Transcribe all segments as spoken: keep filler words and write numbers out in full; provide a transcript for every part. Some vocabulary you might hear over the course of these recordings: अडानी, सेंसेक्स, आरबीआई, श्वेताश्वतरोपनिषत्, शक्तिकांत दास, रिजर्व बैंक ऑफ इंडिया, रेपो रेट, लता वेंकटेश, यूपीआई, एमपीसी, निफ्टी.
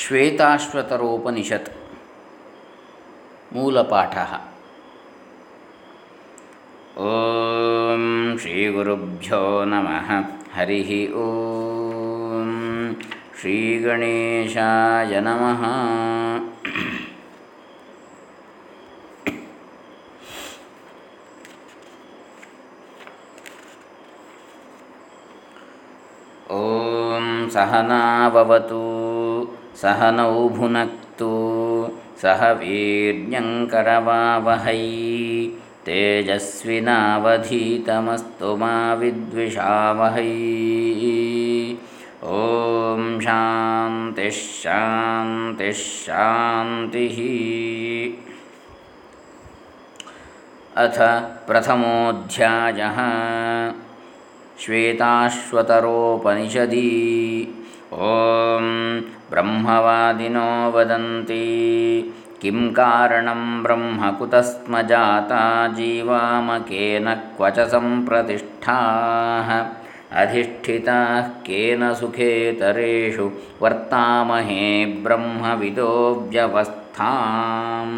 श्वेताश्वतरोपनिषत् मूलपाठः। ॐ श्री गुरुभ्यो नमः। हरिः ॐ श्री गणेशाय नमः। ॐ सहना भवतु, सहनौ भुनक्तु, सह वीर्यं करवावहै, तेजस्विनावधीतमस्तु मा विद्विषावहै। ॐ शान्तिः शान्तिः शान्तिः। अथ प्रथमोऽध्यायः। श्वेताश्वतरोपनिषदि। ॐ ब्रह्मवादिनो वदन्ति, किं कारणं ब्रह्म कुतस्म जाता, जीवामकेन क्व च सम्प्रतिष्ठाः, अधिष्ठिताः केन सुखेतरेषु, वर्तामहे ब्रह्मविदो व्यवस्थाम्।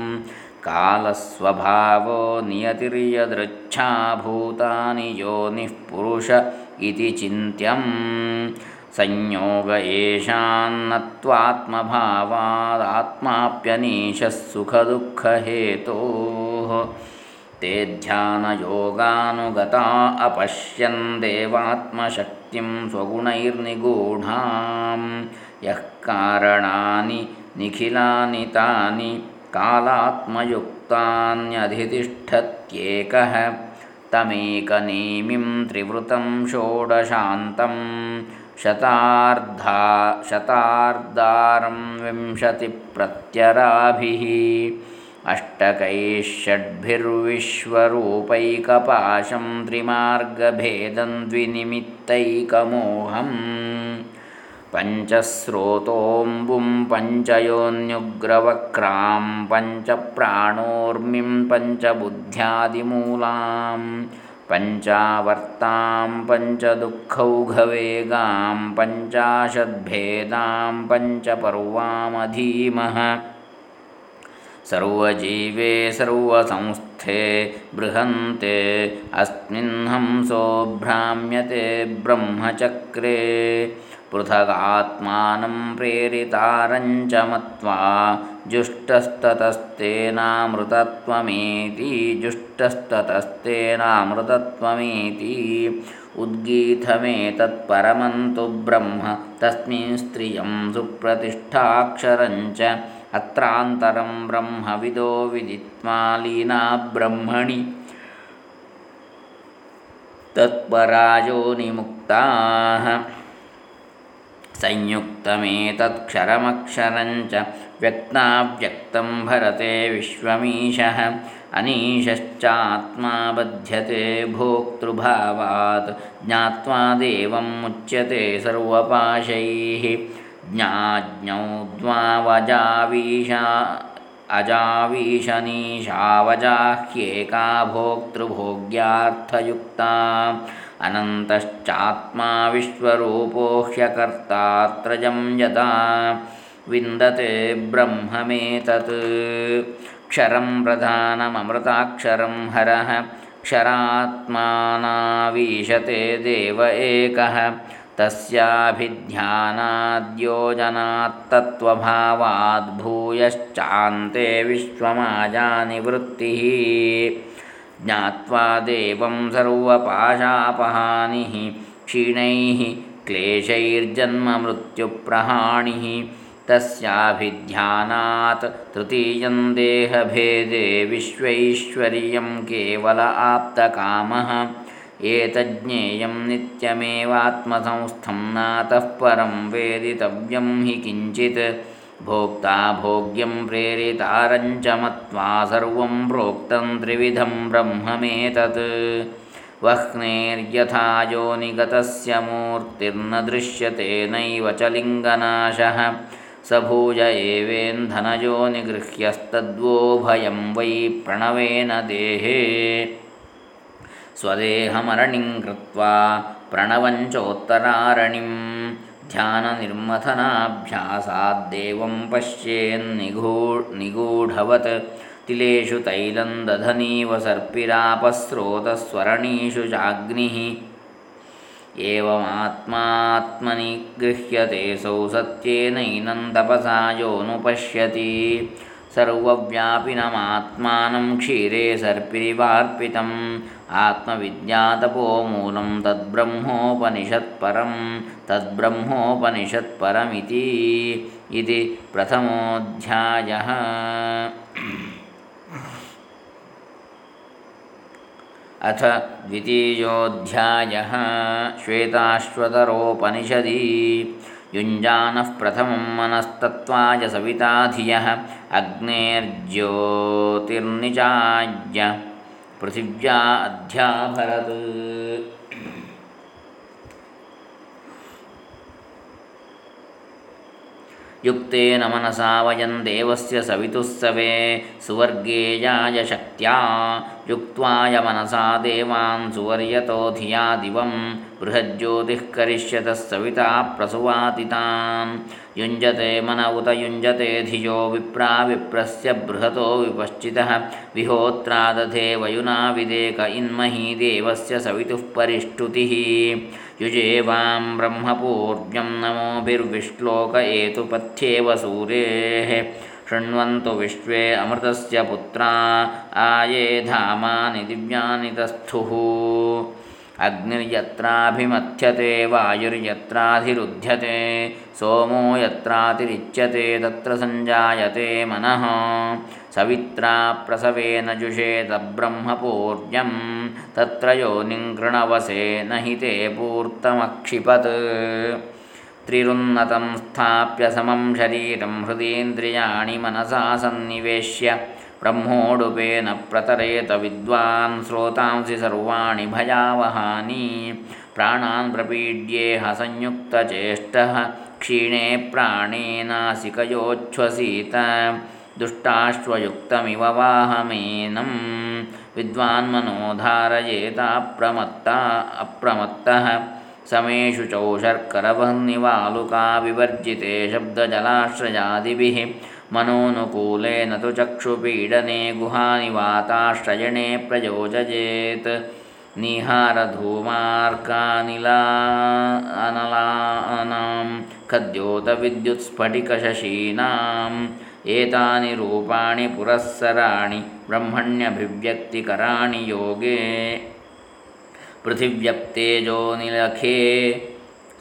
कालस्वभावो नियतिर्यदृच्छा, भूतानि योनिः पुरुष इति चिन्त्यम्, संयोग एषान्नत्वात्मभावादात्माप्यनीशः सुखदुःखहेतोः। ते ध्यानयोगानुगता अपश्यन् देवात्मशक्तिं स्वगुणैर्निगूढां, यः कारणानि निखिलानि तानि कालात्मयुक्तान्यधितिष्ठत्येकः। तमेकनेमिं त्रिवृतं षोडशान्तं शतार्धा शतार्धारं विंशतिप्रत्यराभिः, अष्टकैः षड्भिर्विश्वरूपैकपाशं, त्रिमार्गभेदं द्विनिमित्तैकमोहम्, पञ्चस्रोतोऽम्बुं पञ्चयोन्युग्रवक्रां, पञ्चप्राणोर्मिं पञ्चबुद्ध्यादिमूलां, पञ्चावर्तां पञ्चदुःखौघवेगां, पञ्चाशद्भेदां पञ्चपर्वामधीमः। सर्वजीवे सर्वसंस्थे बृहन्ते, अस्मिन्हंसो भ्राम्यते ब्रह्मचक्रे, पृथगात्मानं प्रेरितारं च मत्वा, जुष्टस्ततस्तेनामृतत्वमेति जुष्टस्ततस्तेनामृतत्वमेति उद्गीथमेतत्परमं तु ब्रह्म, तस्मिन् स्त्रियं सुप्रतिष्ठाक्षरं च, अत्रान्तरं ब्रह्मविदो विदित्वा लीना ब्रह्मणि, तत्परायो निमुक्ताः। संयुक्तमेतत्क्षरमक्षरं च, व्यक्ताव्यक्तं भरते विश्वमीशः, अनीशश्चात्मा बध्यते भोक्तृभावात्, ज्ञात्वा देवं मुच्यते सर्वपाशैः। ज्ञाज्ञौ द्वावजावीशा अजावीशनीशावजाह्येका भोक्तृभोग्यार्थयुक्ता, अनन्तश्चात्मा विश्वरूपो ह्यकर्तात्रयं यदा, विन्दते ब्रह्ममेतत्। क्षरं प्रधानममृताक्षरं हरः, क्षरात्मानावीशते देव एकः, तस्याभिज्ञानाद्योजनात्तत्त्वभावाद्भूयश्चान्ते विश्वमाजानिवृत्तिः। ज्ञात्वा देवं सर्वपाशापहानिः, क्षीणैः क्लेशैर्जन्ममृत्युप्रहाणिः, तस्याभिध्यानात् तृतीयं देहभेदे विश्वैश्वर्यं केवल आप्तकामः। एतज्ज्ञेयं नित्यमेवात्मसंस्थं, नातः परं वेदितव्यं हि किञ्चित्। भोक्ता भोग्यं प्रेरितारं च मत्वा, सर्वं प्रोक्तं त्रिविधं ब्रह्ममेतत्। वह्नेर्यथा योनिगतस्य मूर्तिर्न दृश्यते, नैव च लिङ्गनाशः। स भूय एवेन्धनयो निगृह्यस्तद्वोभयं वै प्रणवेन देहे, स्वदेहमरणिं कृत्वा प्रणवञ्चोत्तरारणिम्। ಧ್ಯಾನನಿರ್ಮಥನಾಭ್ಯಾಸಾದ್ದೇವಂ ಪಶ್ಯೇನ್ ನಿಗೂಢವತ್ ತಿಲೇಷು ತೈಲಂ ದಧನೀವ ಸರ್ಪಿರಾಪಸ್ರೋತಸ್ವರಣೀಷು ಚಾಗ್ನಿಃ ಏವಮಾತ್ಮಾತ್ಮನಿ ಗೃಹ್ಯತೆ ಸೌ ಸತ್ಯೇನೈನಂ ತಪಸಾ ಯೋನುಪಶ್ಯತಿ ಸರ್ವವ್ಯಾಪಿನಮಾತ್ಮಾನಂ ಕ್ಷೀರೆ ಸರ್ಪಿರಿವಾರ್ಪಿತಂ ಆತ್ಮವಿದ್ಯಾತಪೋಮೂಲಂ ತದ್ಬ್ರಹ್ಮೋಪನಿಷತ್ಪರಂ ತದ್ಬ್ರಹ್ಮೋಪನಿಷತ್ಪರಮಿತಿ ಇತಿ ಪ್ರಥಮೋಧ್ಯಾಯಃ. ಅಥ ದ್ವಿತೀಯೋಧ್ಯಾಯಃ. ಶ್ವೇತಾಶ್ವತರೋಪನಿಷದಿ ಯುಂಜಾನಃ ಪ್ರಥಮಂ ಮನಸ್ತತ್ವಾಯ ಸವಿತಾ ಧಿಯಃ ಅಗ್ನೇರ್ಜ್ಯೋತಿರ್ನಿಚಾಜ್ಯ ಪೃಥಿವ್ಯಾ ಅಧ್ಯಾಭರತ್. ಯುಕ್ತೇನ ಮನಸಾ ವಯಂ ದೇವಸ್ಯ ಸವಿತುಸ್ಸವೇ ಸುವರ್ಗೇಯಾಯ ಶಕ್ತ್ಯಾ ಯುಕ್ತ್ವಾಯ ಮನಸಾ ದೇವಾನ್ ಸುವರ್ಯತೋ ಧಿಯಾ ದಿವಂ ಬೃಹಜ್ಯೋತಿಃ ಕರಿಷ್ಯತಃ ಸವಿತಾ ಪ್ರಸುವಾತಿ ತಾನ್. ಯುಂಜತೆ ಮನ ಉತ ಯುಂಜತೆ ಧಿಯೋ ವಿಪ್ರಾ ವಿಪ್ರಸ್ಯ ಬೃಹತೋ ವಿಪಶ್ಚಿತಃ ವಿಹೋತ್ರಾದಧೇ ವಯುನಾ ವಿದೇಕ ಇನ್ಮಹಿ ದೇವಸ್ಯ ಸವಿತುಃ ಪರಿಷ್ಟುತಿಃ. ಯುಜೇವಾಂ ಬ್ರಹ್ಮಪೂರ್ವ್ಯಂ ನಮೋಭಿರ್ವಿಶ್ಲೋಕ ಏತು ಪಥ್ಯೇವ ಸೂರೇಃ ಶೃಣ್ವಂತು ವಿಶ್ವೇ ಅಮೃತಸ್ಯ ಪುತ್ರಾ ಆಯೇ ಧಾಮಾನಿ ದಿವ್ಯಾನಿ ತಸ್ಥುಃ. ಅಗ್ನಿರ್ಯತ್ರಾಭಿಮಥ್ಯತೆ ವಾಯುರ್ಯತ್ರಾಧಿರುಧ್ಯತೆ ಸೋಮೋ ಯತ್ರಾತಿರಿಚ್ಯತೆ ತತ್ರ ಸಂಜಾಯತೆ ಮನಃ ಸವಿತ್ರಾ ಪ್ರಸವೇನ ಜುಷೇತ ಬ್ರಹ್ಮಪೂರ್ವ್ಯಂ ತತ್ರ ಯೋನಿಂ ಕೃಣವಸೇನ ಹಿತೇ ಪೂರ್ತಮಕ್ಷಿಪತ್. ತ್ರಿರುನ್ನತಂ ಸ್ಥಾಪ್ಯ ಸಮಂ ಶರೀರಂ ಹೃದೀಂದ್ರಿಯಾಣಿ ಮನಸಾ ಸನ್ನಿವೇಶ್ಯ ಬ್ರಹ್ಮೋಡುಪೇನ ಪ್ರತರೇತ ವಿದ್ವಾನ್ ಸ್ರೋತಾಂಸಿ ಸರ್ವಾಣಿ ಭಯಾವಹಾನಿ. ಪ್ರಾಣಾನ್ ಪ್ರಪೀಡ್ಯೇಹ ಸಂಯುಕ್ತಚೇಷ್ಟಃ ಕ್ಷೀಣೇ ಪ್ರಾಣೇನಾಸಿಕಯೋಚ್ಛ್ವಸೀತ ದುಷ್ಟಾಶ್ವಯುಕ್ತಮಿವ ವಾಹಮೇನಂ ವಿದ್ವಾನ್ ಮನೋಧಾರಯೇತ ಅಪ್ರಮತ್ತ ಅಪ್ರಮತ್ತಃ ಸಮೇಷು ಚೌಷರ್ಕರವಹ್ನಿವಾಲುಕಾ ವಿವರ್ಜಿತೆ ಶಬ್ದಜಲಾಶ್ರಯಾದಿಭಿಃ ಮನೋನುಕೂಲೇನ ತು ಚಕ್ಷುಪೀಡನೆ ಗುಹಾನಿವಾತಾಶ್ರಯಣೆ ಪ್ರಯೋಜಯೇತ್. ನಿಹಾರಧೂಮಾರ್ಕಾನಿಲಾನಲಾನಾಂ ಖದ್ಯೋತವಿದ್ಯುತ್ಸ್ಫಟಿಕಶಶೀನಾಂ ಏತಾನಿ ರೂಪಾಣಿ ಪುರಸ್ಸರಾಣಿ ಬ್ರಹ್ಮಣ್ಯಭಿವ್ಯಕ್ತಿಕರಾಣಿ ಯೋಗೇ ಪೃಥಿವ್ಯಪ್ತೇಜೋನಿಲಖೇ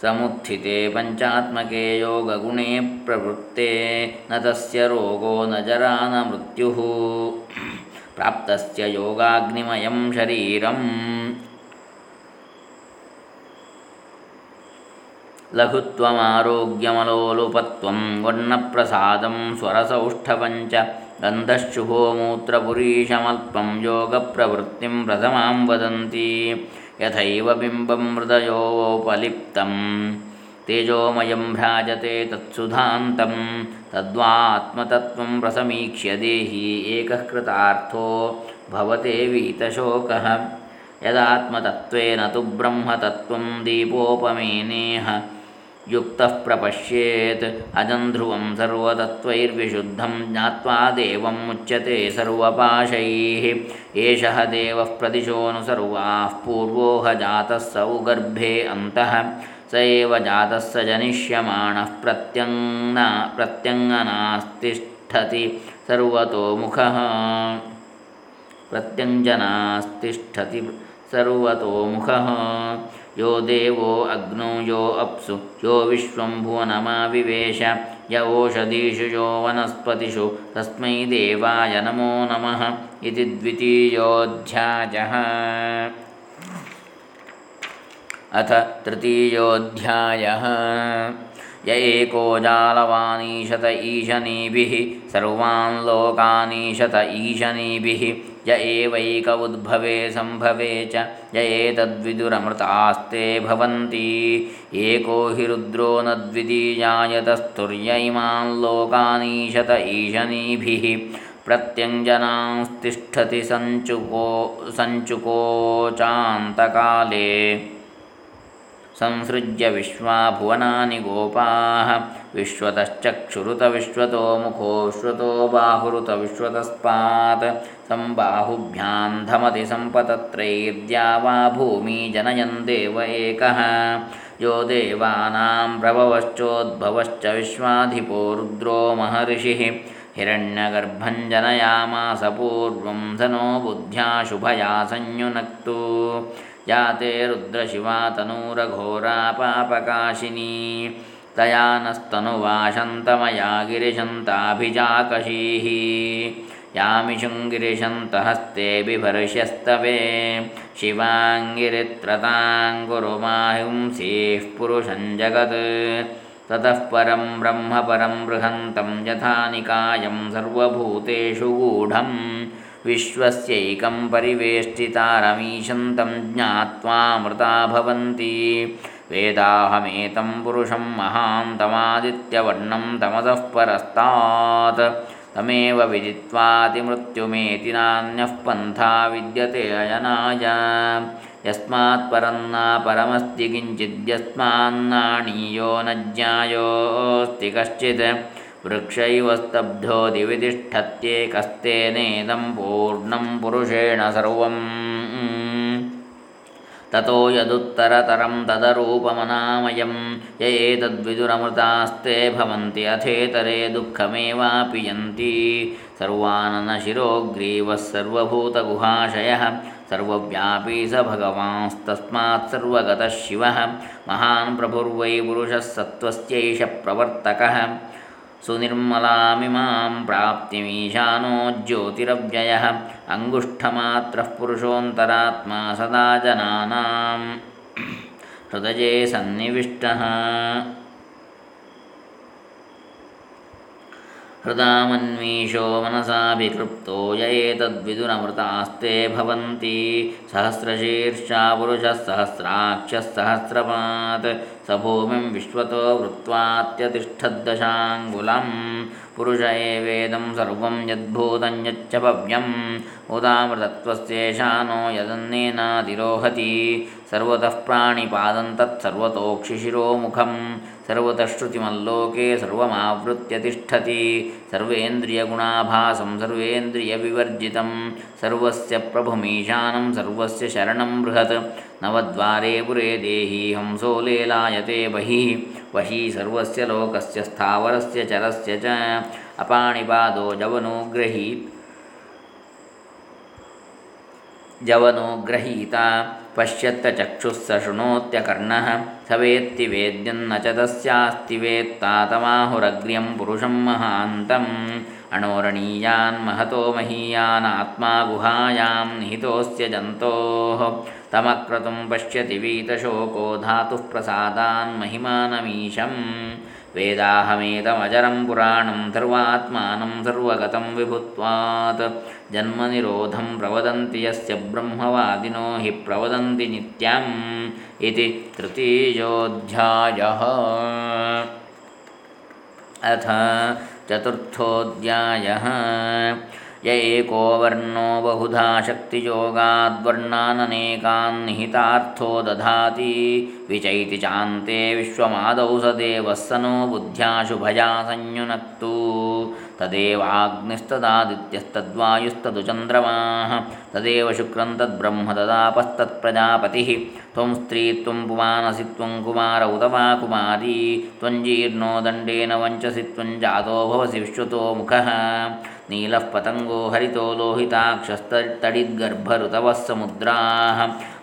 ಸಮುತ್ಥಿತೆ ಪಂಚಾತ್ಮಕೆ ಯೋಗಗುಣೇ ಪ್ರವೃತ್ತೆ ನ ತಸ್ಯ ರೋಗೋ ನ ಜರಾ ನ ಮೃತ್ಯುಃ. ಪ್ರಾಪ್ತಸ್ಯ ಯೋಗಾಗ್ನಿಮಯಂ ಶರೀರಂ ಲಘುತ್ವಮಾರೋಗ್ಯಮಲೋಲುಪತ್ವಂ ವರ್ಣಪ್ರಸಾದಂ ಸ್ವರಸೌಷ್ಠವಂಚ ಗಂಧಶುಭೋ ಮೂತ್ರಪುರೀಶಮಲ್ಪಂ ಯೋಗಪ್ರವೃತ್ತಿಂ ಪ್ರಥಮಾಂ ವದಂತಿ. ಯಥೈವ ಬಿಂಬಂ ಹೃದಯೋಪಲಿಪ್ತಂ ತೇಜೋಮಯಂ ಭ್ರಾಜತೆ ತತ್ಸುಧಾಂತಂ ತದ್ವಾತ್ಮತತ್ವಂ ಪ್ರಸಮೀಕ್ಷ್ಯ ದೇಹಿ ಏಕಃ ಕೃತಾರ್ಥೋ ಭವತೆ ವೀತಶೋಕಃ. ಯದಾತ್ಮತತ್ವೇನ ತು ಬ್ರಹ್ಮತತ್ವಂ ದೀಪೋಪಮೇನೇಹ ಯುಕ್ತಃ ಪ್ರಪಶ್ಯೇತ್ ಅಜಂ ಧ್ರುವಂ ಸರ್ವತತ್ವೈರ್ವಿಶುದ್ಧಂ ಜ್ಞಾತ್ವಾ ದೇವಂ ಮುಚ್ಯತೆ ಸರ್ವಪಾಶೈಃ. ಏಷಃ ದೇವಃ ಪ್ರದಿಶೋನು ಸರ್ವಾಃ ಪೂರ್ವೋ ಹ ಜಾತಃ ಸ ಉಗರ್ಭೆ ಅಂತಃ ಸ ಏವ ಜಾತಃ ಸ ಜನಿಷ್ಯಮಾಣಃ ಪ್ರತ್ಯಂಗನ ಪ್ರತ್ಯಂಗನಾಸ್ತಿಷ್ಠತಿ ಸರ್ವತೋ ಮುಖಃ ಪ್ರತ್ಯಂಜನಾಸ್ತಿಷ್ಠತಿ ಸರ್ವತೋ ಮುಖಃ. ಯೋ ದೇವೋ ಅಗ್ನೋ ಯೋ ಅಪ್ಸು ಯೋ ವಿಶ್ವಂ ಭುವನಮಾವಿವೇಶ ಯ ಓಷಧೀಷು ಯೋ ವನಸ್ಪತಿಷು ತಸ್ಮೈ ದೇವಾಯ ನಮೋ ನಮಃ. ಇತಿ ದ್ವಿತೀಯೋಧ್ಯಾಯಃ. ಅಥ ತೃತೀಯೋಧ್ಯಾಯಃ. ಯ एको जालवानीशत ईशनीभिः सर्वान् लोकानीशत ईशनीभिः य एवैक उद्भवे सम्भवे च य एतद्विदुरमृतास्ते भवन्ति. एको हि रुद्रो न द्वितीयायतस्तुर्य इमान् लोकानीशत ईशनीभिः प्रत्यञ्जनांस्तिष्ठति सञ्चुको सञ्चुकोचान्तकाले ಸಂಸೃಜ್ಯ ವಿಶ್ವಾ ಭುವನಾನಿ ಗೋಪಾಃ ವಿಶ್ವತಶ್ಚಕ್ಷುರುತ ವಿಶ್ವತೋ ಮುಖೋ ಶ್ರುತೋ ಬಾಹುರುತ ವಿಶ್ವತಸ್ಪಾತ್ ಸಂಬಾಹುಭ್ಯಾಂ ಧಮತಿ ಸಂಪತತ್ರೈರ್ದ್ಯಾ ವಾ ಭೂಮಿ ಜನಯನ್ ದೇವ ಏಕಃ ಯೋ ದೇವಾನಾಂ ಪ್ರಭವಶ್ಚೋದ್ಭವಶ್ಚ ವಿಶ್ವಾಧಿಪೋ ರುದ್ರೋ ಮಹರ್ಷಿಃ ಹಿರಣ್ಯಗರ್ಭಂ ಜನಯಾಮಾಸ ಪೂರ್ವಂ ಸನೋ ಬುದ್ಧ್ಯಾ ಶುಭಯಾ ಸಂಯುನಕ್ತು ಯಾತೆ ರುದ್ರಶಿವಾ ತನೂರಘೋರಾ ಪಾಪಕಾಶಿನೀ ತಯಾ ನಸ್ತನುವಾ ಶಂತಮಯಾ ಗಿರಿಶಂತಾಭಿಜಾಕಶೀಃ ಯಾಮಿಷುಂಗಿರಿಶಂತಹಸ್ತೆ ಬಿಭರ್ಷ್ಯಸ್ತವೇ ಶಿವಾಂಗಿರಿತ್ರತಾಂ ಗುರುಮಾಹುಂಸೀಃ ಪುರುಷಂ ಜಗತ್ ತತಃ ಪರಂ ಬ್ರಹ್ಮ ಪರಂ ಬೃಹಂತಂ ಯಥಾ ನಿಕಾಯಂ ಸರ್ವಭೂತೇಷು ಗೂಢಂ ವಿಶ್ವಸ್ಯೈಕಂ ಪರಿವೇಷ್ಟಿತಾರಮೀಶಂ तं ಜ್ಞಾತ್ವಾ ಮೃತಾ ಭವಂತಿ ವೇದಾಹಮೇತಂ ಪುರುಷಂ ಮಹಾಂತಮಾದಿತ್ಯವರ್ಣಂ ತಮಸಃ ಪರಸ್ತಾತ್ ತಮೇವ ವಿದಿತ್ವಾತಿ ಮೃತ್ಯುಮೇತಿ ನಾನ್ಯಃ ಪಂಥಾ ವಿದ್ಯತೆ ಅಯನಾಯ ಯಸ್ಮಾತ್ ಪರನ್ನ ಪರಮಸ್ತಿ ಕಿಂಚಿದ್ಯಸ್ಮಾನ್ನಾಣೀಯೋ ನ ಜ್ಞಾಯೋಸ್ತಿ ಕಶ್ಚಿತ್ ವೃಕ್ಷೈವ ಸ್ತಬ್ಧೋ ದಿವಿ ತಿಷ್ಠತ್ಯೇಕಸ್ತೇನೇದಂ ಪೂರ್ಣಂ ಪುರುಷೇಣ ಸರ್ವಂ ತತೋ ಯದುತ್ತರತರಂ ತದರೂಪಮನಾಮಯಂ ಯ ಏತದ್ವಿದುರಮೃತಾಸ್ತೆ ಭವಂತಿ ಅಥೇತರೇ ದುಃಖಮೇವಾಪಿಯಂತಿ ಸರ್ವಾನನಶಿರೋಗ್ರೀವಃ ಸರ್ವಭೂತಗುಹಾಶಯಃ ಸರ್ವವ್ಯಾಪಿ ಸ ಭಗವಾಂಸ್ತಸ್ಮಾತ್ ಸರ್ವಗತಃ ಶಿವಃ ಮಹಾನ್ ಪ್ರಭುರ್ವೈ ಪುರುಷಃ ಸತ್ವಸ್ಯೈಷ ಪ್ರವರ್ತಕಃ ಸುನಿರ್ಮಲಾಮಿಮಾಂ ಪ್ರಾಪ್ತಿಮೀಶಾನೋ ಜ್ಯೋತಿರವ್ಯಯಃ ಅಂಗುಷ್ಠಮಾತ್ರಃ ಪುರುಷೋಂತರಾತ್ಮಾ ಸದಾ ಜನಾನಾಂ ಹೃದಯೇ ಸನ್ನಿವಿಷ್ಟಃ ಹೃದಾಮನ್ವೀಶೋ ಮನಸಾಭಿಕೃಪ್ತೋ ಯ ಏತದ್ವಿದುರಮೃತಾಸ್ತೆ ಭವಂತಿ ಸಹಸ್ರಶೀರ್ಷಾ ಪುರುಷಃ ಸಹಸ್ರಾಕ್ಷಃ ಸಹಸ್ರಪಾತ್ ಸ ಭೂಮಿಂ ವಿಶ್ವತೋ ವೃತ್ವಾತ್ಯತಿಷ್ಠದ್ದಶಾಂಗುಲಂ ಪುರುಷ ಏವೇದಂ ಸರ್ವಂ ಯದ್ಭೂತಂ ಯಚ್ಚ ಭವ್ಯಂ ಉದಾಮೃತತ್ವಸ್ಯೇಷಾ ನೋ ಯದನ್ನೇನಾತಿರೋಹತಿ ಸರ್ವತಃ ಪ್ರಾಣಿಪಾದಂ ತತ್ಸರ್ವತೋಕ್ಷಿಶಿರೋಮುಖಂ ಸರ್ವತಃ ಶ್ರುತಿಮಲ್ಲೋಕೆ ಸರ್ವಮಾವೃತ್ಯ ತಿಷ್ಠತಿ ಸರ್ವೇಂದ್ರಿಯಗುಣಾಭಾಸಂ ಸರ್ವೇಂದ್ರಿಯವಿವರ್ಜಿತಂ ಸರ್ವಸ್ಯ ಪ್ರಭುಮೀಶಾನಂ ಸರ್ವಸ್ಯ ಶರಣಂ ಬೃಹತ್ ನವದ್ವಾರೆ ಪುರೇ ದೇಹಿ ಹಂಸೋ ಲೇಲಾಯತೆ ಬಹಿಃ ವಹಿ ಸರ್ವಸ್ಯ ಲೋಕಸ್ಯ ಸ್ಥಾವರಸ್ಯ ಚರಸ್ಯ ಚ ಅಪಾಣಿಪಾದೋ ಜವನೋಗ್ರಹೀ ಜವನೋಗ್ರಹೀತ ಪಶ್ಯತ್ತ ಚಕ್ಷುಸ್ಸ ಶೃಣೋತ್ಯ ಕರ್ಣಃ ಸ ವೇತ್ತಿ ವೇದ್ಯನ್ನ ಚ ತಸ್ಯಾಸ್ತಿ ವೇತ್ತಾ ತಮಾಹುರಗ್ರ್ಯಂ ಪುರುಷಂ ಮಹಾಂತಂ ಅಣೋರಣೀಯಾನ್ ಮಹತೋ ಮಹೀಯಾನ್ ಆತ್ಮಾ ಗುಹಾಯಾಂ ನಿಹಿತೋಸ್ಯ ಜಂತೋಃ ತಮಕ್ರತುಂ ಪಶ್ಯತಿ ವೀತಶೋಕೋ ಧಾತುಃ ಪ್ರಸಾದಾನ್ ಮಹಿಮಾನಮೀಶಂ ವೇದಾಹಮೇತಮಜರಂ ಪುರಾಣಂ ಸರ್ವಾತ್ಮಾನಂ ಸರ್ವಗತಂ ವಿಭುತ್ವಾತ್ ಜನ್ಮನಿರೋಧಂ ಪ್ರವದಂತಿ ಯಸ್ಯ ಬ್ರಹ್ಮವಾದಿನೋ ಹಿ ಪ್ರವದಂತಿ ನಿತ್ಯಂ ಇತಿ ತೃತೀಯೋಧ್ಯಾಯಃ. ಅಥ ಚತುರ್ಥೋಧ್ಯಾಯಃ. ಯ ಏಕೋ ವರ್ಣೋ ಬಹುಧಾ ಶಕ್ತಿಯೋಗಾದ್ವರ್ಣಾನನೇಕಾನ್ ನಿಹಿತಾರ್ಥೋ ದಧಾತಿ ವಿಚೈತಿ ಚಾಂತೆ ವಿಶ್ವಮಾದೌ ಸ ದೇವಃ ಸ ನೋ ಬುದ್ಧ್ಯಾ ಶುಭಯಾ ಸಂಯುನಕ್ತು ತದೇವಾಗ್ನಿಸ್ತದಾದಿತ್ಯಸ್ತದ್ವಾಯುಸ್ತದು ಚಂದ್ರಮಾಃ ತದೇವ ಶುಕ್ರಂ ತದ್ಬ್ರಹ್ಮ ತದಾಪಸ್ತತ್ಪ್ರಜಾಪತಿಃ ತ್ವಂ ಸ್ತ್ರೀ ತ್ವಂ ಪುಮಾನಸಿ ತ್ವಂ ಕುಮಾರ ಉತ ವಾ ಕುಮಾರೀ ತ್ವಂ ಜೀರ್ಣೋ ದಂಡೇನ ವಂಚಸಿ ತ್ವಂ ಜಾತೋ ಭವಸಿ ವಿಶ್ವತೋ ಮುಖಃ ನೀಲಃ ಪತಂಗೋ ಹರಿತೋ ಲೋಹಿತಾಕ್ಷಸ್ತಡಿದ್ಗರ್ಭಋತವಃ ಸಮುದ್ರಾಃ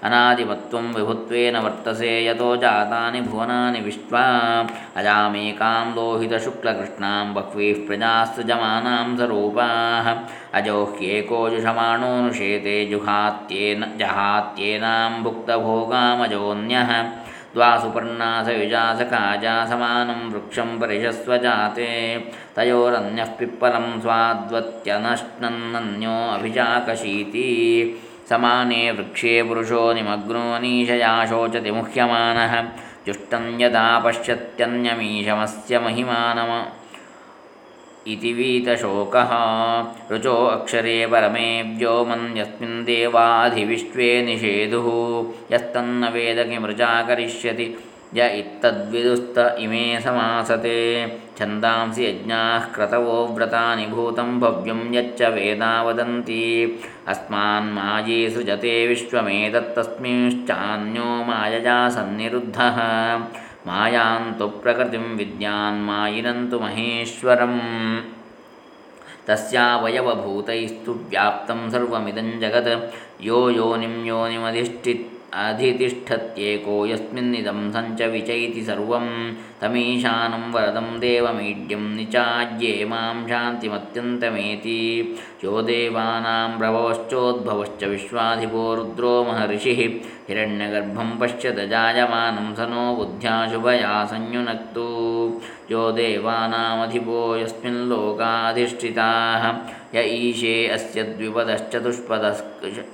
ಅನಾದಿಮತ್ವಂ ವಿಭುತ್ವೇನ ವರ್ತಸೆ ಯತೋ ಜಾತಾನಿ ಭುವನಾನಿ ವಿಶ್ವಾ ಅಜಾಮೇಕಾಂ ಲೋಹಿತಶುಕ್ಲಕೃಷ್ಣಾಂ ಬಹ್ವೀಃ ಪ್ರಜಾಸೃಜಮಾನಾಂ ಸ್ವರೂಪಾಃ ಅಜೋ ಹ್ಯೇಕೋ ಜುಷಮಾಣೋನುಷೇತೆ ಜುಹಾತ್ಯೇನ ಜಹಾತ್ಯೇನಾಂಭುಕ್ತಭೋಗಾಮಜೋನ್ಯಃ ದ್ವಾ ಸುಪರ್ಣಾಸ ಯುಜಾಸ ಕಾಜಾಸಮಾನಂ ವೃಕ್ಷಂ ಪರಿಷಸ್ವ ಜಾತೆ ತಯೋರನ್ಯಃ ಪಿಪ್ಪಲಂ ಸ್ವಾದ್ವತ್ಯನಶ್ನನ್ನನ್ಯೋ ಅಭಿಜಾಕಶೀತಿ ಸಮಾನೇ ವೃಕ್ಷೇ ಪುರುಷೋ ನಿಮಗ್ನೋ ನೀಶಯಾ ಶೋಚತಿ ಮುಹ್ಯಮಾನಃ ಜುಷ್ಟಂ ಯದಾ ಪಶ್ಯತ್ಯನ್ಯಮೀಶಮಸ್ಯ ಮಹಿಮಾನಮ इति वीतशोकः ऋचो अक्षरे परमेभ्यो मन्यस्मिन् देवाधिविश्वे निषेधुः यस्तन्न वेद किमृचा करिष्यति य इत्तद्विदुस्त इमे समासते छन्दांसि यज्ञाः क्रतवो व्रतानि भूतं भव्यं यच्च वेदा वदन्ति अस्मान्मायी सृजते विश्वमेतत्तस्मिंश्चान्यो मायया सन्निरुद्धः मायान्तु प्रकृतिं विद्यान्मायिनन्तु महेश्वरम् तस्यावयवभूतैस्तु व्याप्तं सर्वमिदं जगत् यो योनिं योनिमधिष्ठित् अधितिष्ठत्येको यस्मिन्निदं सञ्च विचैति सर्वं तमीशानं वरदं देवमीड्यं निचाज्ये मां शान्तिमत्यन्तमेति यो देवानां प्रभवश्चोद्भवश्च विश्वाधिपो रुद्रो महर्षिः हिरण्यगर्भं पश्यत जायमानं स नो बुद्ध्या शुभया संयुनक्तु यो देवानामधिपो यस्मिल्लोकाधिष्ठिताः य ईशे अस्य द्विपदश्चतुष्पदः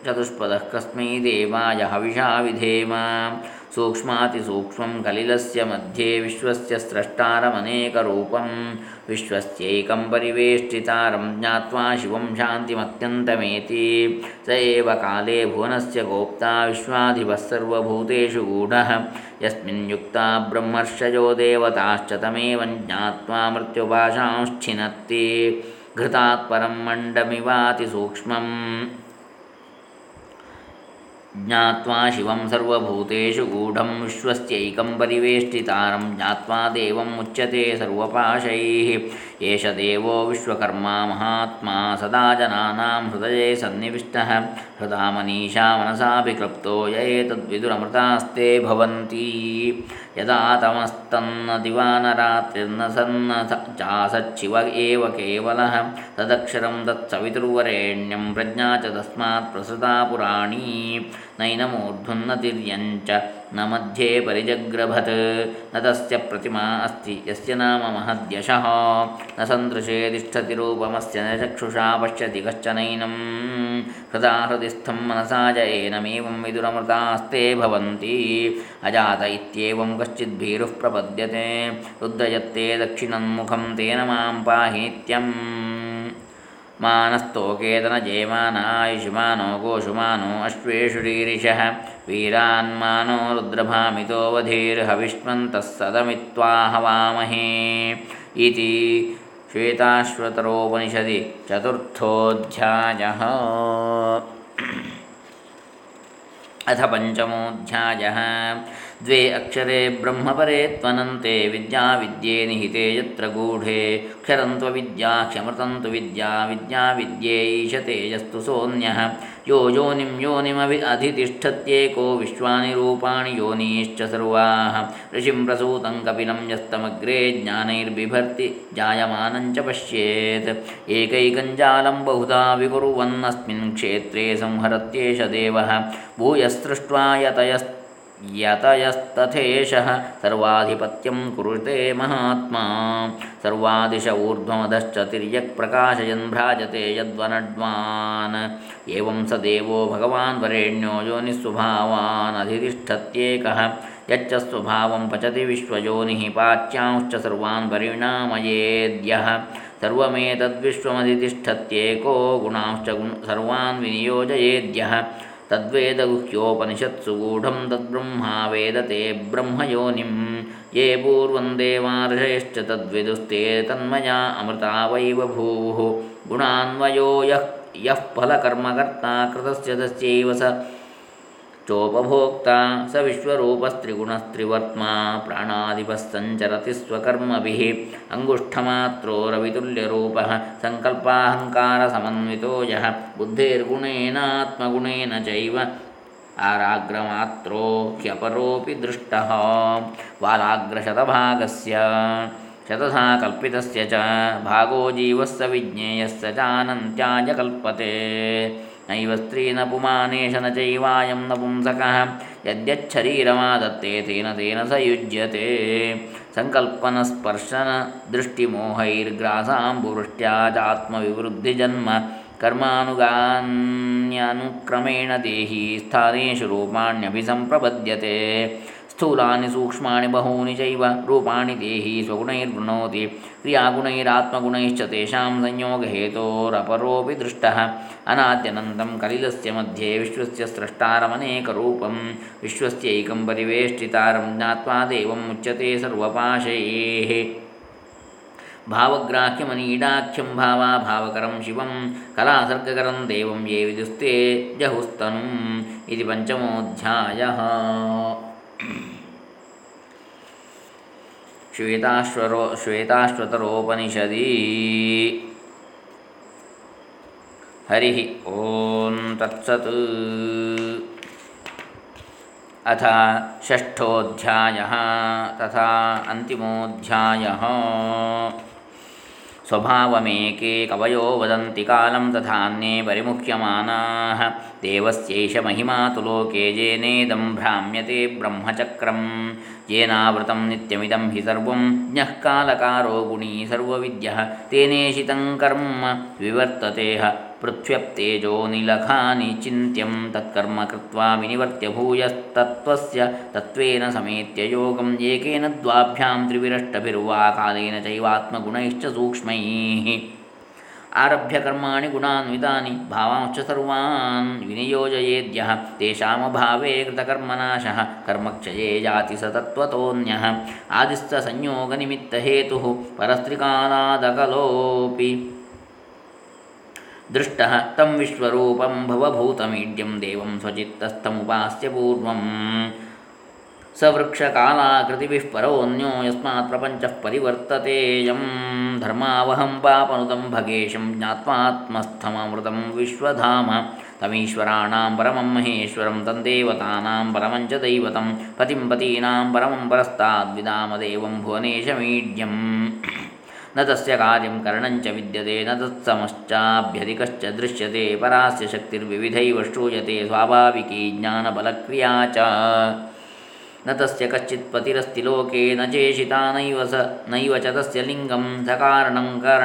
चतुष्पदः कस्मै देवाय हविषा विधेम सूक्ष्मातिसूक्ष्मं कलिलस्य मध्ये विश्वस्य स्रष्टारमनेकरूपं विश्वस्यैकं परिवेष्टितारं ज्ञात्वा शिवं शान्तिमत्यन्तमेति स एव काले भुवनस्य गोप्ता विश्वाधिपः सर्वभूतेषु गूढः यस्मिन् युक्ता ब्रह्मर्षयो देवताश्च तमेवं ज्ञात्वा मृत्युपाशांश्छिनत्ति घृतात् परं मण्डमिवातिसूक्ष्मम् ज्ञात्वा शिवं सर्वभूतेषु गूढं विश्वस्यैकं परिवेष्टितारं ज्ञात्वा देवम् उच्यते सर्वपाशैः एष देवो विश्वकर्मा महात्मा सदा जनानां हृदये सन्निविष्टः हृदा मनीषा मनसाभिक्लप्तो य एतद्विदुरमृतास्ते भवन्ति यदा तमस्तन्न दिवानरात्रिर्न सन्न चासच्छिव एव केवलः तदक्षरं तत्सवितुर्वरेण्यं प्रज्ञा च तस्मात् प्रसृता पुराणी नैनमूर्ध्वन्नतिर्यञ्च न मध्ये परिजग्रभत् न तस्य प्रतिमा अस्ति यस्य नाम महद्यशः न सन्दृशे तिष्ठति रूपमस्य न चक्षुषा पश्यति कश्चनैनं हृदा हृदिस्थं मनसा य एनमेवं विदुरमृतास्ते भवन्ति अजात इत्येवं कश्चिद्भीरुः प्रपद्यते रुद्रयत्ते दक्षिणन्मुखं तेन मां पाहि नित्यम् मानस्तोकेतन जयमानायुषुमानो गोषुमानो अश्वेषु रीरिषः वीरान्मानो रुद्रभामितो वधीर्हविष्मन्तः सदमित्वा हवामहे इति श्वेताश्वतरोपनिषदि चतुर्थोऽध्यायः अथ पञ्चमोऽध्यायः द्वे अक्षरे ब्रह्मपरे त्वनन्ते विद्या विद्ये निहिते यत्र गूढे क्षरन्त्व विद्या क्षमृतन्तु विद्या विद्या विद्ये ईशते यस्तु सोऽन्यः यो योनिं योनिमभि अधितिष्ठत्येको विश्वानि रूपाणि योनीश्च सर्वाः ऋषिं प्रसूतं कपिलं यस्तमग्रे ज्ञानैर्बिभर्ति जायमानं च पश्येत् एकैकं जालं बहुधा विकुर्वन्नस्मिन् क्षेत्रे संहरत्येष देवः भूयसृष्ट्वा यतयस् यतयस्तथेशः सर्वाधिपत्यं कुरुते महात्मा सर्वादिश ऊर्ध्वमधश्च तिर्यक् प्रकाशयन् भ्राजते यद्वनड्वान् एवं स देवो भगवान् वरेण्यो योनिस्वभावान् अधितिष्ठत्येकः यच्च स्वभावं पचति विश्वयोनिः पाच्यांश्च सर्वान् परिणामयेद्यः सर्वमेतद्विश्वमधितिष्ठत्येको गुणांश्च सर्वान् विनियोजयेद्यः तद्वेदगुह्योपनिषत्सु गूढं तद्ब्रह्मा वेदते ब्रह्मयोनिं ये पूर्वं देवा ऋषयश्च तद्विदुस्ते तन्मया अमृता वै बभूवुः गुणान्वयो यः यः फलकर्मकर्ता कृतस्य तस्यैव स चोपभोक्ता स विश्वरूपस्त्रिगुणस्त्रिवर्त्मा प्राणादिपः सञ्चरति स्वकर्मभिः अङ्गुष्ठमात्रो रवितुल्यरूपः सङ्कल्पाहङ्कारसमन्वितो यः बुद्धेर्गुणेनात्मगुणेन चैव आराग्रमात्रो ह्यपरोऽपि दृष्टः वालाग्रशतभागस्य शतधा कल्पितस्य च भागो जीवस्य विज्ञेयस्य चानन्त्याय कल्पते नैव स्त्री न पुमानेश न चैवायं न पुंसकः यद्यच्छरीरमादत्ते तेन तेन स युज्यते सङ्कल्पनस्पर्शनदृष्टिमोहैर्ग्रासाम्बुवृष्ट्या चात्मविवृद्धिजन्म कर्मानुगान्यानुक्रमेण देहि स्थानेषु रूपाण्यभिसम्प्रपद्यते ಸ್ಥೂಲಾನಿ ಸೂಕ್ಷ್ಮಾಣಿ ಬಹೂನಿ ಚೈವ ರೂಪಾಣಿ ದೇಹಿ ಸ್ವಗುಣೈರ್ವೃಣೋತಿ ಕ್ರಿಯಾಗುಣೈರಾತ್ಮಗುಣೈಶ್ಚ ತೇಷಾಂ ಸಂಯೋಗಹೇತೋರಪರೋಪಿ ದೃಷ್ಟಃ ಅನಾದ್ಯನಂತಂ ಕಲಿಲಸ್ಯ ಮಧ್ಯೆ ವಿಶ್ವಸ್ಯ ಸ್ರಷ್ಟಾರಮನೇಕರೂಪಂ ವಿಶ್ವಸ್ಯೈಕಂ ಪರಿವೇಷ್ಟಿತಾರಂ ಜ್ಞಾತ್ವಾ ದೇವಂ ಮುಚ್ಯತೆ ಸರ್ವಪಾಶಯೇಃ ಭಾವಗ್ರಾಹ್ಯಮನೀಡಾಖ್ಯಂ ಭಾವಾಭಾವಕರಂ ಶಿವಂ ಕಲಾಸರ್ಗಕರಂ ದೇವಂ ಯೇ ವಿದುಸ್ತೆ ಜಹುಸ್ತನುಂ ಇತಿ ಪಂಚಮೋಧ್ಯಾಯಃ. ಶ್ವೇತಾಶ್ವರೋ ಶ್ವೇತಾಶ್ವತರೋಪನಿಷದಿ. ಹರಿ ಓಂ ತತ್ಸತ್. ಅಥ ಷಷ್ಠೋಧ್ಯಾಯಃ ತಥಾ ಅಂತಿಮೋಧ್ಯಾಯಃ. ಸ್ವಭಾವಮೇಕೆ ಕವಯೋ ವದಂತಿ ಕಾಲಂ ತಥಾನ್ಯೇ ಪರಿಮುಖ್ಯಮಾನಾಃ ದೇವಸ್ಯೈಷ ಮಹಿಮಾ ತು ಲೋಕೆ ಜೇನೇದಂ ಭ್ರಾಮ್ಯತೆ ಬ್ರಹ್ಮಚಕ್ರಂ ಜೇನಾವೃತಂ ನಿತ್ಯಮಿದಂ ಹಿ ಸರ್ವಂ ಜ್ಞಃ ಕಾಲಕಾರೋ ಗುಣೀ ಸರ್ವವಿದ್ಯಃ ತೇನೇಶಿತಂ ಕರ್ಮ ವಿವರ್ತತೇಹ ಪೃಥ್ವ್ಯಪ್ತೇಜೋ ನಿಲಖಾನಿ ಚಿಂತ್ಯಂ ತತ್ಕರ್ಮ ಕೃತ್ವಾ ವಿನಿವರ್ತ್ಯ ಭೂಯಸ್ತತ್ವಸ್ಯ ತತ್ವೇನ ಸಮೇತ್ಯ ಯೋಗಂ ಏಕೇನ ದ್ವಾಭ್ಯಾಂ ತ್ರಿವಿರಷ್ಟಭಿರ್ವಾ ಕಾಲೇನ ಚೈವಾತ್ಮಗುಣೈಶ್ಚ ಸೂಕ್ಷ್ಮೈಃ. ಆರಭ್ಯ ಕರ್ಮಾಣಿ ಗುಣಾನ್ವಿತಾನಿ ಭಾವಾಂಶ್ಚ ಸರ್ವಾನ್ ವಿನಿಯೋಜಯೇದ್ಯಃ ತೇಷಾಮಭಾವೇ ಕೃತಕರ್ಮನಾಶಃ ಕರ್ಮಕ್ಷಯೇ ಯಾತಿ ಸ ತತ್ವತೋನ್ಯಃ. ಆದಿಸ್ಥ ಸಂಯೋಗನಿಮಿತ್ತಹೇತುಃ ಪರಸ್ತ್ರಿಕಾಲಾದಕಲೋಪಿ ದೃಷ್ಟಃ ತಂ ವಿಶ್ವರೂಪಂ ಭವಭೂತಮೀಡ್ಯಂ ದೇವಂ ಸ್ವಚಿತ್ತಸ್ಥಮುಪಾಸ್ಯ ಪೂರ್ವಂ ಸವೃಕ್ಷಕಾಲಾಕೃತಿಭಿಃ ಪರೋನ್ಯೋ ಯಸ್ಮಾತ್ ಪ್ರಪಂಚಃ ಪರಿವರ್ತತೇಯಂ ಧರ್ಮಾವಹಂ ಪಾಪನುತಂ ಭಗೇಶಂ ಜ್ಞಾತ್ವಾತ್ಮಸ್ಥಮಮೃತಂ ವಿಶ್ವಧಾಮ ತಮೀಶ್ವರಾಣಾಂ ಪರಮಂ ಮಹೇಶ್ವರಂ ತಂದೇವತಾನಾಂ ಪರಮಂ ಚ ದೈವತಂ ಪತಿಂ ಪತೀನಾಂ ಪರಮಂ ಪರಸ್ತಾದ್ವಿದಾಮ ದೇವಂ ಭುವನೇಶಮೀಡ್ಯಂ. ನ ತಸ್ಯ ಕಾರ್ಯಂ ಕರಣಂಚ ವಿದ್ಯತೆ ನ ತತ್ಸಮಶ್ಚಾಭ್ಯಧಿಕಶ್ಚ ದೃಶ್ಯತೆ ಪರಾಸ್ಯ ಶಕ್ತಿರ್ವಿವಿಧೈವ ಶ್ರೂಯತೆ ಸ್ವಾಭಾವಿಕೀ ಜ್ಞಾನಬಲಕ್ರಿಯಾ ಚ. ನ ತಸ್ಯ ಕಶ್ಚಿತ್ ಪತಿರಸ್ತಿ ಲೋಕೆ ನ ಚೇಷಿತಾ ನೈವ ಸ ನೈವ ಚ ತಸ್ಯ ಲಿಂಗಂ ಸ ಕಾರಣಂ ಕರ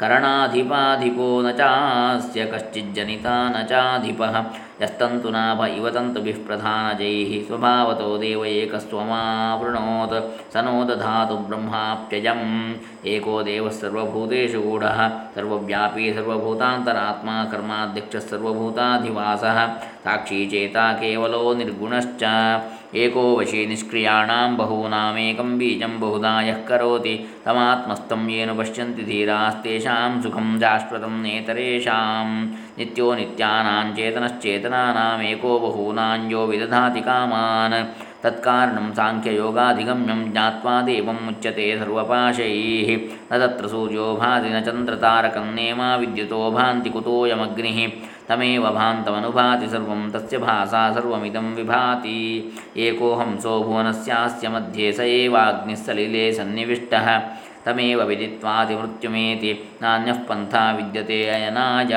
ಕರಣಾಧಿಪಾಧಿಪೋ ನ ಚಾಸ್ಯ ಕಶ್ಚಿಜ್ಜನಿತಾ ನ ಚಾಧಿಪಃ. ಯಸ್ತಂತು ನಾಭ ಇವ ತಂತುಭಿಃ ಪ್ರಧಾನಜೈಃ ಸ್ವಭಾವತೋ ದೇವ ಏಕಸ್ತ್ವಮಾವೃಣೋತ್ ಸ नो दधातु ಬ್ರಹ್ಮಾಪ್ಯಯಂ. एको ದೇವಃ ಸರ್ವಭೂತೇಷು ಗೂಢಃ ಸರ್ವವ್ಯಾಪಿ ಸರ್ವಭೂತಾಂತರಾತ್ಮಾ ಕರ್ಮಾಧ್ಯಕ್ಷಃ ಸರ್ವಭೂತಾಧಿವಾಸಃ ಸಾಕ್ಷಿ ಚೇತಾ ಕೇವಲೋ ನಿರ್ಗುಣಶ್ಚ. एको ವಶಿ ನಿಷ್ಕ್ರಿಯಾಣಾಂ ಬಹೂನಾಮೇಕಂ ಬೀಜಂ ಬಹುಧಾ ಯಃ ಕರೋತಿ ತಮಾತ್ಮಸ್ಥಂ ಯೇನ ಪಶ್ಯಂತಿ ಧೀರಾಸ್ತೇಷಾಂ ಸುಖಂ ಶಾಶ್ವತಂ ನೇತರೇಷಾಂ. ನಿತ್ಯೋ ನಿತ್ಯಾನಾಂ ಚೇತನಶ್ಚೇತನಾನಾಮೇಕೋ ಬಹೂನಾಂ ಯೋ ವಿದಧಾತಿ ಕಾಮಾನ್ ತತ್ಕಾರಣಂ ಸಾಂಖ್ಯಯೋಗಾಧಿಗಮ್ಯಂ ಜ್ಞಾತ್ವಾ ದೇವಂ ಮುಚ್ಯತೆ ಸರ್ವಪಾಶೈಃ. ನ ತತ್ರ ಸೂರ್ಯೋ ಭಾತಿ ನ ಚಂದ್ರತಾರಕಂ ನೇಮಾ ವಿದ್ಯುತೋ ಭಾಂತಿ ಕುತೋಯಮಗ್ನಿಃ ತಮೇವ ಭಾಂತಮನುಭಾತಿ ಸರ್ವಂ ತಸ್ಯ ಭಾಸಾ ಸರ್ವಮಿದಂ ವಿಭಾತಿ. ಏಕೋ ಹಂಸೋ ಭುವನಸ್ಯಾಸ್ಯ ಮಧ್ಯೆ ಸ ಏವಾಗ್ನಿಃ ಸಲಿಲೆ ಸನ್ನಿವಿಷ್ಟಃ ತಮೇವ ವಿದಿತ್ವಾತಿ ಮೃತ್ಯುಮೇತಿ ನಾನ್ಯಃ ಪಂಥಾ ವಿದ್ಯತೆ ಅಯನಾಯ.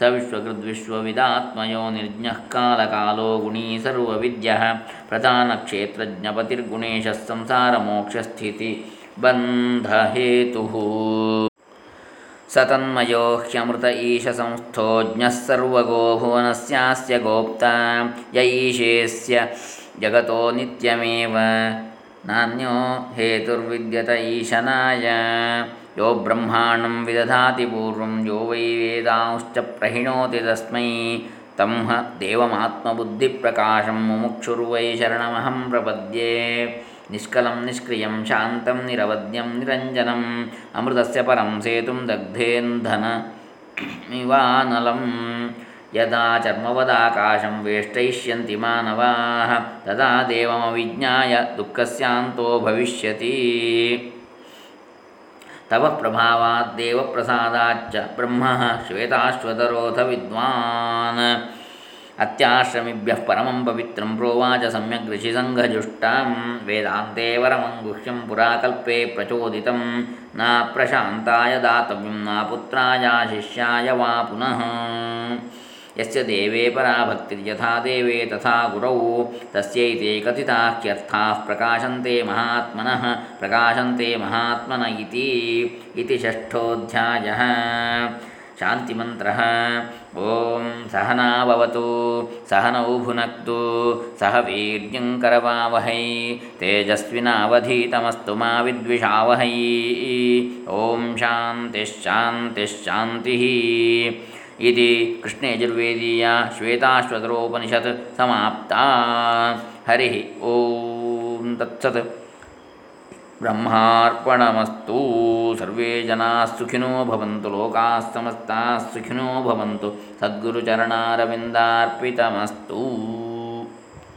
स विश्वकृद्विश्वविदात्मयो निर्ज्ञः कालकालो गुणी सर्वविद्यः प्रधानक्षेत्रज्ञपतिर्गुणेशः संसारमोक्षस्थिति बन्धहेतुः. ಸತನ್ಮಯೋ ಹ್ಯಮೃತ ಈಶ ಸಂಸ್ಥೋ ಜ್ಞಃ ಸರ್ವಗೋ ಭುವನಸ್ಯಾಸ್ಯ ಗೋಪ್ತಾ ಯ ಈಶೇಸ್ಯ ಜಗತೋ ನಿತ್ಯಮೇವ ನಾನ್ಯೋ ಹೇತುರ್ವಿದ್ಯತ ಈಶನಾಯ. ಯೋ ಬ್ರಹ್ಮಾಣಂ ವಿದಧಾತಿ ಪೂರ್ವಂ ಯೋ ವೈ ವೇದಾಂಶ್ಚ ಪ್ರಹಿಣೋತಿ ತಸ್ಮೈ ತಂ ಹ ದೇವಮಾತ್ಮಬುದ್ಧಿಪ್ರಕಾಶಂ ಮುಮುಕ್ಷುರ್ವೈ ಶರಣಮಹಂ ಪ್ರಪದ್ಯೆ. ನಿಷ್ಕಲಂ ನಿಷ್ಕ್ರಿಯಂ ಶಾಂತಂ ನಿರವದ್ಯಂ ನಿರಂಜನಂ ಅಮೃತಸ್ಯ ಪರಂ ಸೇತುಂ ದಗ್ಧೇಂಧನಮಿವಾನಲಂ. ಯದಾ ಚರ್ಮವದಾಕಾಶಂ ವೇಷ್ಟಯಿಷ್ಯಂತಿ ಮಾನವಾಃ ತದಾ ದೇವಮವಿಜ್ಞಾಯ ದುಃಖಸ್ಯಾಂತೋ ಭವಿಷ್ಯತಿ. ತವ ಪ್ರಭಾವಾತ್ ದೇವ ಪ್ರಸಾದಾಚ್ಚ ಬ್ರಹ್ಮಃ ಶ್ವೇತಾಶ್ವತರೋಥ ವಿದ್ವಾನ್. ಅತ್ಯಾಶ್ರಮಿಭ್ಯಃ ಪರಮಂ ಪವಿತ್ರಂ ಪ್ರೋವಾಚ ಸಮ್ಯಗ್ ಋಷಿಸಂಘಜುಷ್ಟಾಂ ವೇದಾಂತೆ ಪರಮಂ ಗುಹ್ಯಂ ಪುರಾಕಲ್ಪೆ ಪ್ರಚೋದಿತಂ ನ ಪ್ರಶಾಂತಾಯ ದಾತವ್ಯಂ ನ ಪುತ್ರಾಯ ಶಿಷ್ಯಾಯ ವಾ ಪುನಃ. ಯಸ್ಯ ದೇವೇ ಪರಾ ಭಕ್ತಿರ್ಯಥಾ ದೇವೇ ತಥಾ ಗುರೌ ತಸ್ಯೈತೆ ಕಥಿತಾಃ ಕ್ಯರ್ಥಾಃ ಪ್ರಕಾಶಂತೆ ಮಹಾತ್ಮನಃ ಪ್ರಕಾಶಂತೆ ಮಹಾತ್ಮನ ಇತಿ. ಇತಿ ಷಷ್ಠೋಧ್ಯಾಯಃ. ಶಾಂತಿಮಂತ್ರ. ಓಂ ಸಹನಾಭವತು ಸಹನೌ ಭುನಕ್ತು ಸಹ ವೀರ್ಯಂಕರವಾವಹೈ ತೇಜಸ್ವಿನಾವಧೀತಮಸ್ತು ಮಾ ವಿದ್ವಿಷಾವಹೈ. ಓಂ ಶಾಂತಿಶ್ಶಾಂತಿಶ್ಶಾಂತಿಃ. ಇತಿ ಕೃಷ್ಣಯಜುರ್ವೇದೀಯ ಶ್ವೇತಾಶ್ವತರೋಪನಿಷತ್ ಸಮಾಪ್ತ. ಹರಿ ಓಂ ತತ್ಸತ್. ಬ್ರಹ್ಮಾರ್ಪಣಮಸ್ತು. ಸರ್ವೇ ಜನಾಃ ಸುಖಿನೋ ಭವಂತು, ಲೋಕಾಃ ಸಮಸ್ತಾಃ ಸುಖಿನೋ ಭವಂತು. ಸದ್ಗುರುಚರಣಾರವಿಂದಾರ್ಪಿತಮಸ್ತು.